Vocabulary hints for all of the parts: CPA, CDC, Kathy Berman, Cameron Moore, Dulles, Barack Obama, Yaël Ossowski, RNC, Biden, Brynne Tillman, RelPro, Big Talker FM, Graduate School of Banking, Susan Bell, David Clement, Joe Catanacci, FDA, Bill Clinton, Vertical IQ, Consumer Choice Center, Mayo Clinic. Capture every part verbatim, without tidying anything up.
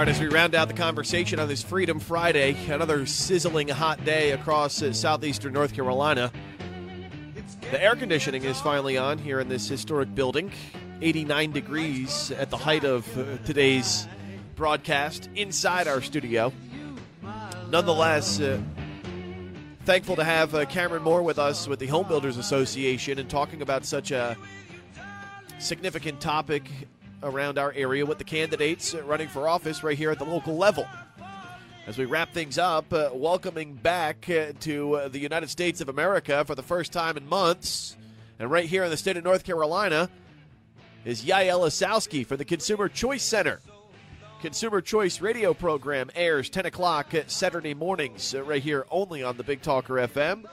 right, as we round out the conversation on this Freedom Friday, another sizzling hot day across uh, southeastern North Carolina. The air conditioning is finally on here in this historic building. eighty-nine degrees at the height of uh, today's broadcast inside our studio. Nonetheless, uh, thankful to have uh, Cameron Moore with us with the Home Builders Association and talking about such a significant topic around our area with the candidates running for office right here at the local level. As we wrap things up, uh, welcoming back uh, to uh, the United States of America for the first time in months, and right here in the state of North Carolina, is Yaël Ossowski for the Consumer Choice Center. Consumer Choice radio program airs ten o'clock Saturday mornings uh, right here only on the Big Talker F M.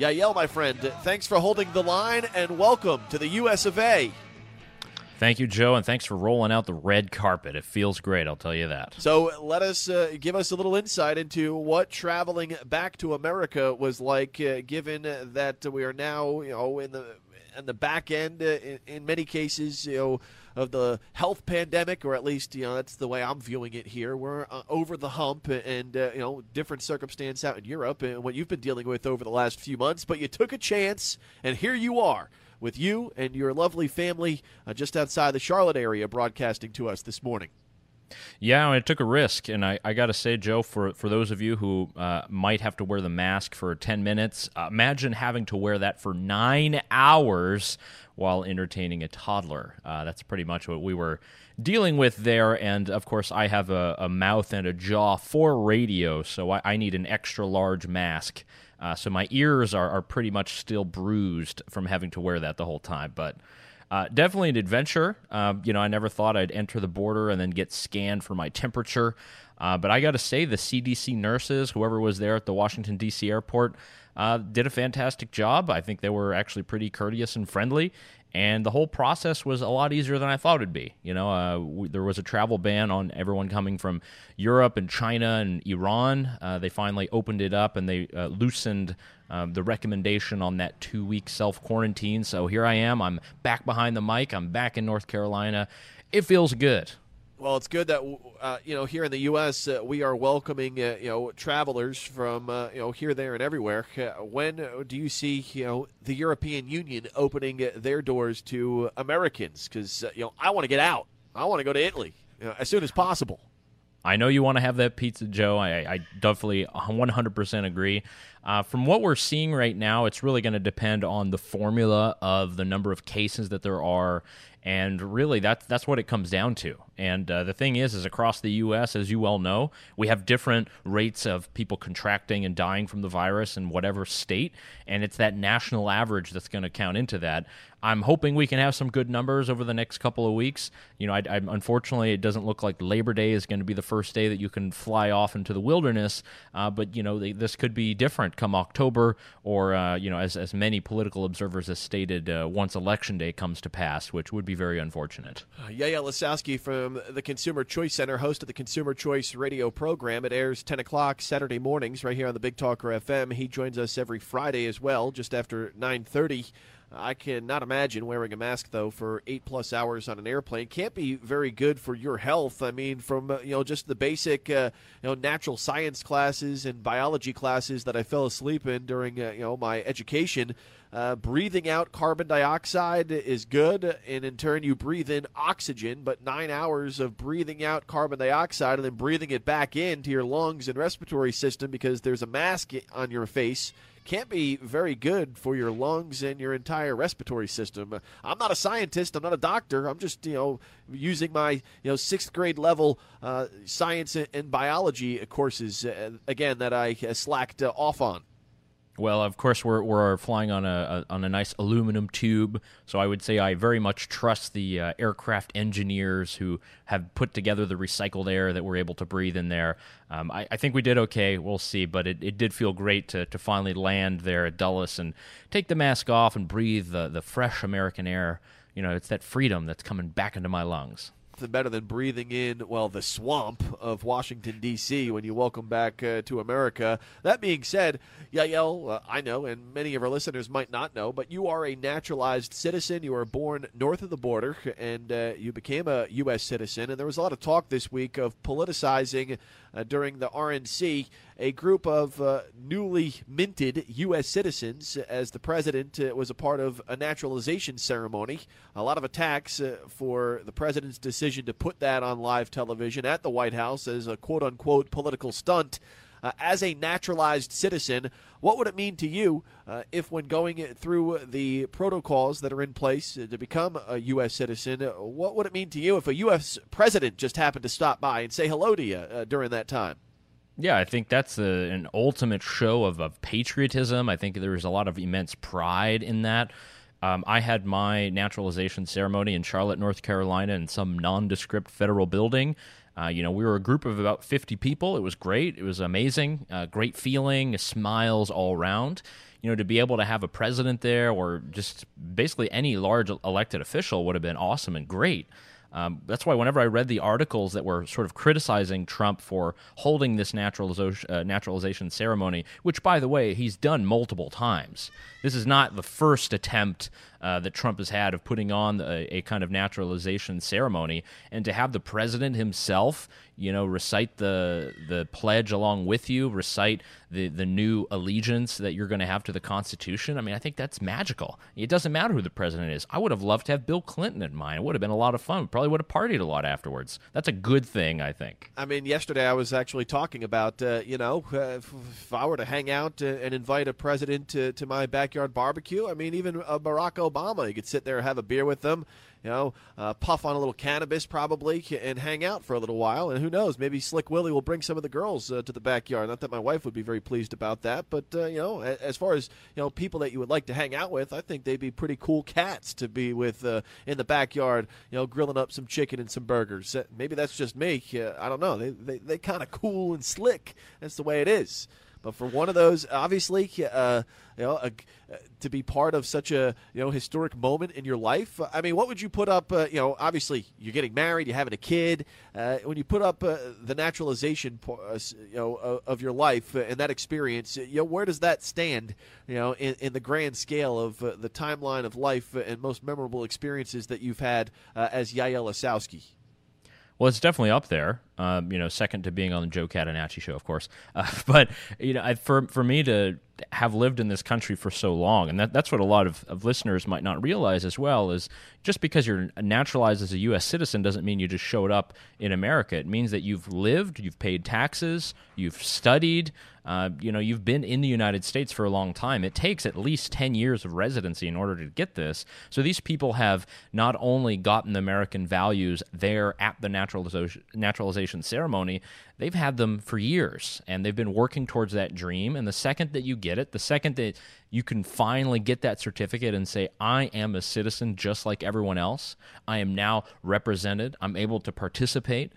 Yael, my friend, thanks for holding the line and welcome to the U S of A. Thank you, Joe, and thanks for rolling out the red carpet. It feels great, I'll tell you that. So let us uh, give us a little insight into what traveling back to America was like, uh, given that we are now, you know, in the in the back end, uh, in, in many cases, you know, of the health pandemic, or at least, you know, that's the way I'm viewing it here. We're uh, over the hump, and uh, you know, different circumstance out in Europe and what you've been dealing with over the last few months. But you took a chance, and here you are, with you and your lovely family uh, just outside the Charlotte area broadcasting to us this morning. Yeah, I took a risk, and I, I got to say, Joe, for, for those of you who uh, might have to wear the mask for ten minutes, uh, imagine having to wear that for nine hours while entertaining a toddler. Uh, that's pretty much what we were dealing with there, and of course, I have a, a mouth and a jaw for radio, so I, I need an extra-large mask. Uh, so my ears are, are pretty much still bruised from having to wear that the whole time. But uh, definitely an adventure. Uh, you know, I never thought I'd enter the border and then get scanned for my temperature. Uh, but I got to say, the C D C nurses, whoever was there at the Washington, D C airport, uh, did a fantastic job. I think they were actually pretty courteous and friendly. And the whole process was a lot easier than I thought it would be. You know, uh, we, there was a travel ban on everyone coming from Europe and China and Iran. Uh, they finally opened it up, and they uh, loosened uh, the recommendation on that two-week self-quarantine. So here I am. I'm back behind the mic. I'm back in North Carolina. It feels good. Well, it's good that, uh, you know, here in the U S, uh, we are welcoming, uh, you know, travelers from, uh, you know, here, there, and everywhere. Uh, when do you see, you know, the European Union opening uh, their doors to Americans? Because, uh, you know, I want to get out. I want to go to Italy you know, as soon as possible. I know you want to have that pizza, Joe. I, I definitely one hundred percent agree. Uh, from what we're seeing right now, it's really going to depend on the formula of the number of cases that there are. And really, that's, that's what it comes down to. And uh, the thing is, is across the U S, as you well know, we have different rates of people contracting and dying from the virus in whatever state. And it's that national average that's going to count into that. I'm hoping we can have some good numbers over the next couple of weeks. You know, I, I, unfortunately, it doesn't look like Labor Day is going to be the first day that you can fly off into the wilderness. Uh, but, you know, they, this could be different come October or, uh, you know, as, as many political observers have stated, uh, once Election Day comes to pass, which would be very unfortunate. Uh, Yaël Ossowski from the Consumer Choice Center, host of the Consumer Choice radio program. It airs ten o'clock Saturday mornings right here on the Big Talker F M. He joins us every Friday as well, just after nine thirty. I cannot imagine wearing a mask, though, for eight-plus hours on an airplane. Can't be very good for your health. I mean, from, you know, just the basic, uh, you know, natural science classes and biology classes that I fell asleep in during, uh, you know, my education, uh, breathing out carbon dioxide is good, and in turn you breathe in oxygen, but nine hours of breathing out carbon dioxide and then breathing it back into your lungs and respiratory system because there's a mask on your face can't be very good for your lungs and your entire respiratory system. I'm not a scientist. I'm not a doctor. I'm just, you know, using my, you know, sixth grade level uh, science and biology courses, uh, again, that I slacked uh, off on. Well, of course, we're we're flying on a, a on a nice aluminum tube, so I would say I very much trust the uh, aircraft engineers who have put together the recycled air that we're able to breathe in there. Um, I, I think we did okay. We'll see, but it, it did feel great to, to finally land there at Dulles and take the mask off and breathe the, the fresh American air. You know, it's that freedom that's coming back into my lungs. nothing better than breathing in, well, the swamp of Washington, D C when you welcome back uh, to America. That being said, Yael, uh, I know, and many of our listeners might not know, but you are a naturalized citizen. You were born north of the border, and uh, you became a U S citizen. And there was a lot of talk this week of politicizing uh, during the R N C a group of uh, newly minted U S citizens as the president uh, was a part of a naturalization ceremony. A lot of attacks uh, for the president's decision to put that on live television at the White House as a quote-unquote political stunt. Uh, as a naturalized citizen, what would it mean to you uh, if when going through the protocols that are in place to become a U S citizen, what would it mean to you if a U S president just happened to stop by and say hello to you uh, during that time? Yeah, I think that's a, an ultimate show of, of patriotism. I think there's a lot of immense pride in that. Um, I had my naturalization ceremony in Charlotte, North Carolina, in some nondescript federal building. Uh, you know, we were a group of about fifty people. It was great. It was amazing. Uh, great feeling, smiles all around. You know, to be able to have a president there or just basically any large elected official would have been awesome and great. Um, that's why whenever I read the articles that were sort of criticizing Trump for holding this naturalization, uh, naturalization ceremony, which, by the way, he's done multiple times. This is not the first attempt uh, that Trump has had of putting on a, a kind of naturalization ceremony. And to have the president himself, you know, recite the the pledge along with you, recite the, the new allegiance that you're going to have to the Constitution, I mean, I think that's magical. It doesn't matter who the president is. I would have loved to have Bill Clinton in mine. It would have been a lot of fun. Probably would have partied a lot afterwards. That's a good thing, I think. I mean, yesterday I was actually talking about, uh, you know, uh, if, if I were to hang out uh, and invite a president to, to my backyard barbecue, I mean, even uh, Barack Obama, you could sit there and have a beer with them, you know, uh, puff on a little cannabis probably and hang out for a little while. And who knows, maybe Slick Willie will bring some of the girls uh, to the backyard. Not that my wife would be very pleased about that, but, uh, you know, as far as, you know, people that you would like to hang out with, I think they'd be pretty cool cats to be with uh, in the backyard, you know, grilling up some chicken and some burgers. Maybe that's just me. Uh, I don't know. They, they, they kind of cool and slick. That's the way it is. But for one of those, obviously, uh, you know, a, uh, to be part of such a, you know, historic moment in your life, I mean, what would you put up? Uh, you know, obviously, you're getting married, you're having a kid. Uh, when you put up uh, the naturalization, uh, you know, uh, of your life uh, and that experience, you know, where does that stand? You know, in, in the grand scale of uh, the timeline of life and most memorable experiences that you've had uh, as Yaël Ossowski. Well, it's definitely up there, um, you know, second to being on the Joe Catanacci show, of course. Uh, but, you know, I, for for me to have lived in this country for so long, and that, that's what a lot of, of listeners might not realize as well, is just because you're naturalized as a U S citizen doesn't mean you just showed up in America. It means that you've lived, you've paid taxes, you've studied, uh, you know, you've been in the United States for a long time. It takes at least ten years of residency in order to get this. So these people have not only gotten the American values there at the naturalization, naturalization ceremony, they've had them for years, and they've been working towards that dream. And the second that you get it, the second that you can finally get that certificate and say, I am a citizen just like everyone else, I am now represented, I'm able to participate,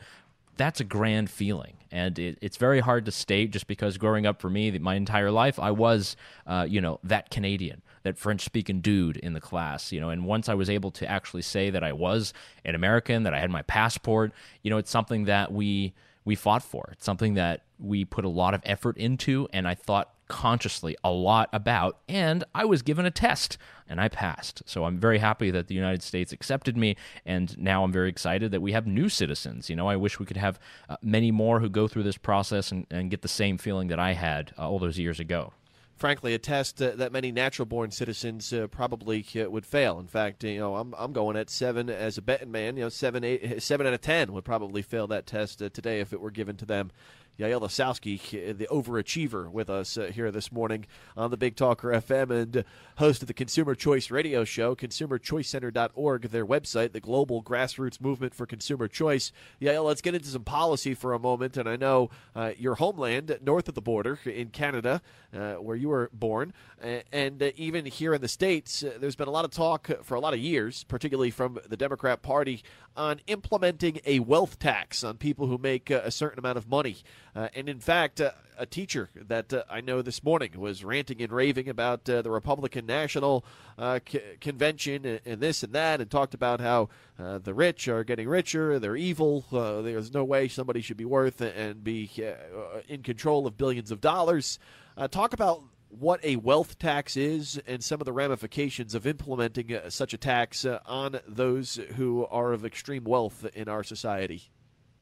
that's a grand feeling. And it, it's very hard to state, just because growing up for me, my entire life, I was, uh, you know, that Canadian, that French-speaking dude in the class, you know. And once I was able to actually say that I was an American, that I had my passport, you know, it's something that we... we fought for. It's something that we put a lot of effort into, and I thought consciously a lot about, and I was given a test, and I passed. So I'm very happy that the United States accepted me, and now I'm very excited that we have new citizens. You know, I wish we could have uh, many more who go through this process and, and get the same feeling that I had uh, all those years ago. Frankly, a test uh, that many natural-born citizens uh, probably uh, would fail. In fact, you know, I'm I'm going at seven as a betting man. You know, seven eight, seven out of ten would probably fail that test uh, today if it were given to them. Yaël Ossowski, the overachiever, with us uh, here this morning on the Big Talker F M, and host of the Consumer Choice Radio Show, consumer choice center dot org, their website, the global grassroots movement for consumer choice. Yael, let's get into some policy for a moment. And I know uh, your homeland, north of the border in Canada, uh, where you were born, and uh, even here in the States, uh, there's been a lot of talk for a lot of years, particularly from the Democrat Party, on implementing a wealth tax on people who make uh, a certain amount of money. Uh, and in fact, uh, a teacher that uh, I know this morning was ranting and raving about uh, the Republican National uh, c- Convention and, and this and that, and talked about how uh, the rich are getting richer, they're evil, uh, there's no way somebody should be worth and be uh, in control of billions of dollars. Uh, talk about what a wealth tax is and some of the ramifications of implementing uh, such a tax uh, on those who are of extreme wealth in our society.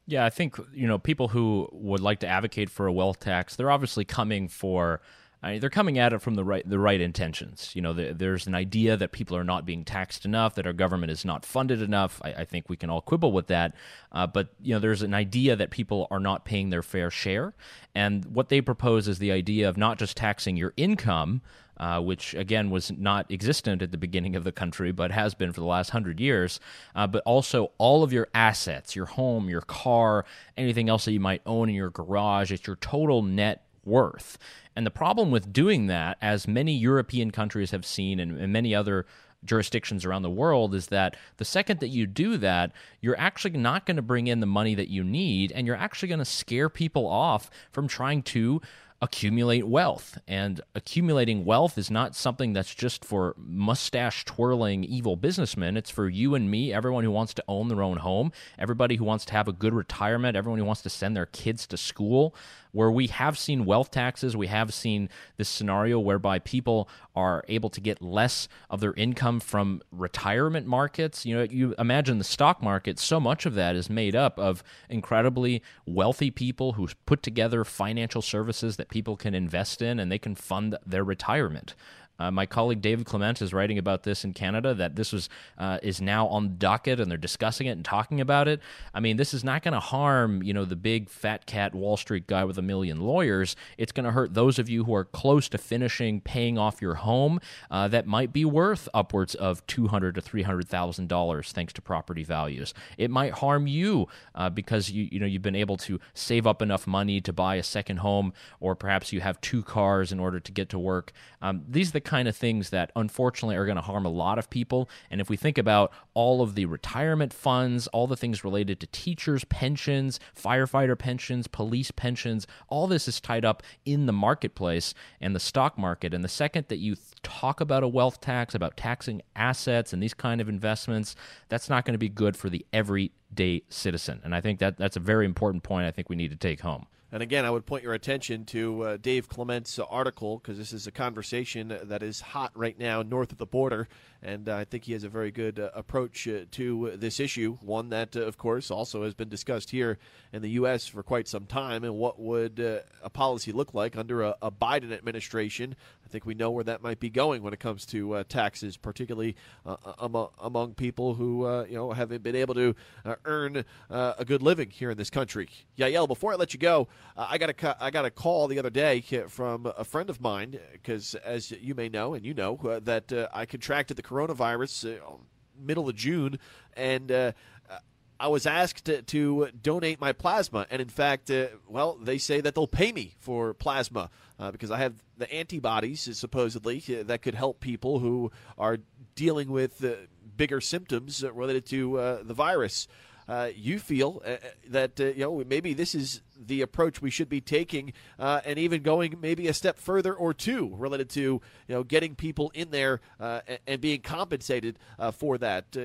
Yeah, I think, you know, people who would like to advocate for a wealth tax, they're obviously coming for, I mean, they're coming at it from the right the right intentions. You know, the, there's an idea that people are not being taxed enough, that our government is not funded enough. I, I think we can all quibble with that. Uh, but, you know, there's an idea that people are not paying their fair share. And what they propose is the idea of not just taxing your income, Uh, which, again, was not existent at the beginning of the country, but has been for the last hundred years, uh, but also all of your assets, your home, your car, anything else that you might own in your garage. It's your total net worth. And the problem with doing that, as many European countries have seen and, and many other jurisdictions around the world, is that the second that you do that, you're actually not going to bring in the money that you need, and you're actually going to scare people off from trying to accumulate wealth. And accumulating wealth is not something that's just for mustache-twirling evil businessmen. It's for you and me, everyone who wants to own their own home, everybody who wants to have a good retirement, everyone who wants to send their kids to school, where we have seen wealth taxes. We have seen this scenario whereby people are able to get less of their income from retirement markets. You know, you imagine the stock market, so much of that is made up of incredibly wealthy people who put together financial services that people can invest in, and they can fund their retirement. Uh, my colleague David Clement is writing about this in Canada, that this was uh, is now on the docket, and they're discussing it and talking about it. I mean, this is not going to harm, you know, the big fat cat Wall Street guy with a million lawyers. It's going to hurt those of you who are close to finishing paying off your home uh, that might be worth upwards of two hundred thousand dollars to three hundred thousand dollars thanks to property values. It might harm you uh, because you you know you've been able to save up enough money to buy a second home, or perhaps you have two cars in order to get to work. Um, these are the kind of things that unfortunately are going to harm a lot of people. And if we think about all of the retirement funds, all the things related to teachers' pensions, firefighter pensions, police pensions, all this is tied up in the marketplace and the stock market. And the second that you talk about a wealth tax, about taxing assets and these kind of investments, that's not going to be good for the everyday citizen. And I think that that's a very important point I think we need to take home. And again, I would point your attention to uh, Dave Clement's article, because this is a conversation that is hot right now north of the border, and uh, I think he has a very good uh, approach uh, to this issue, one that, uh, of course, also has been discussed here in the U S for quite some time, and what would uh, a policy look like under a, a Biden administration. I think we know where that might be going when it comes to uh, taxes, particularly uh, um, among people who uh, you know haven't been able to uh, earn uh, a good living here in this country. Yael, before I let you go, Uh, I got a I got a call the other day from a friend of mine, because as you may know, and you know uh, that uh, I contracted the coronavirus uh, middle of June, and uh, I was asked to, to donate my plasma. And in fact, uh, well, they say that they'll pay me for plasma uh, because I have the antibodies supposedly uh, that could help people who are dealing with uh, bigger symptoms related to uh, the virus. Uh, you feel uh, that uh, you know maybe this is the approach we should be taking, uh, and even going maybe a step further or two related to you know getting people in there uh, and being compensated uh, for that. Uh,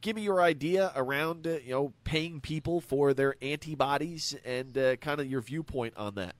give me your idea around uh, you know paying people for their antibodies, and uh, kind of your viewpoint on that.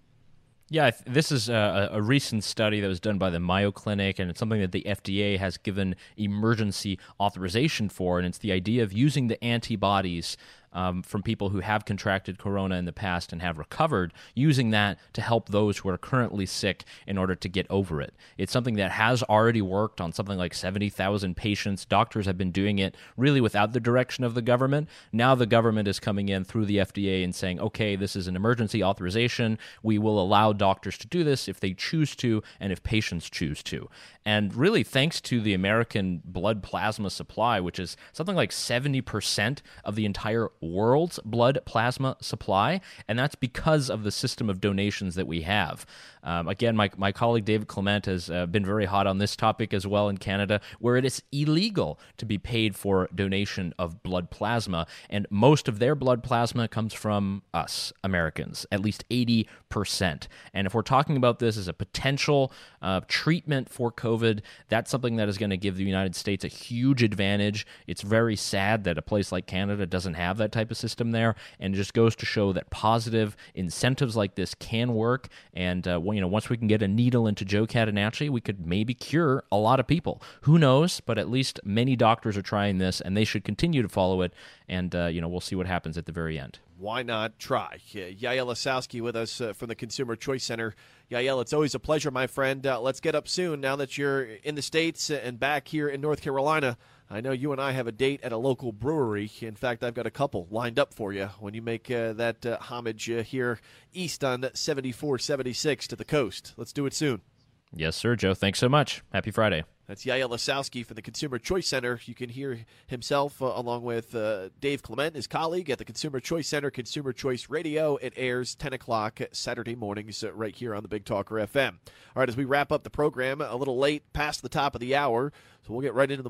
Yeah, this is a, a recent study that was done by the Mayo Clinic, and it's something that the F D A has given emergency authorization for, and it's the idea of using the antibodies Um, from people who have contracted corona in the past and have recovered, using that to help those who are currently sick in order to get over it. It's something that has already worked on something like seventy thousand patients. Doctors have been doing it really without the direction of the government. Now the government is coming in through the F D A and saying, okay, this is an emergency authorization. We will allow doctors to do this if they choose to and if patients choose to. And really, thanks to the American blood plasma supply, which is something like seventy percent of the entire world's blood plasma supply, and that's because of the system of donations that we have. Um, again, my, my colleague David Clement has uh, been very hot on this topic as well in Canada, where it is illegal to be paid for donation of blood plasma, and most of their blood plasma comes from us, Americans, at least eighty percent. And if we're talking about this as a potential uh, treatment for COVID, that's something that is going to give the United States a huge advantage. It's very sad that a place like Canada doesn't have that type of system there, and it just goes to show that positive incentives like this can work, and uh, you know, once we can get a needle into Joe Catanacci, we could maybe cure a lot of people. Who knows? But at least many doctors are trying this, and they should continue to follow it, and uh, you know, we'll see what happens at the very end. Why not try? Yaël Ossowski with us uh, from the Consumer Choice Center. Yael, it's always a pleasure, my friend. Uh, let's get up soon now that you're in the States and back here in North Carolina. I know you and I have a date at a local brewery. In fact, I've got a couple lined up for you when you make uh, that uh, homage uh, here east on seventy-four seventy-six to the coast. Let's do it soon. Yes, sir, Joe. Thanks so much. Happy Friday. That's Yaël Ossowski from the Consumer Choice Center. You can hear himself uh, along with uh, Dave Clement, his colleague at the Consumer Choice Center, Consumer Choice Radio. It airs ten o'clock Saturday mornings uh, right here on the Big Talker F M. All right, as we wrap up the program, a little late past the top of the hour, so we'll get right into the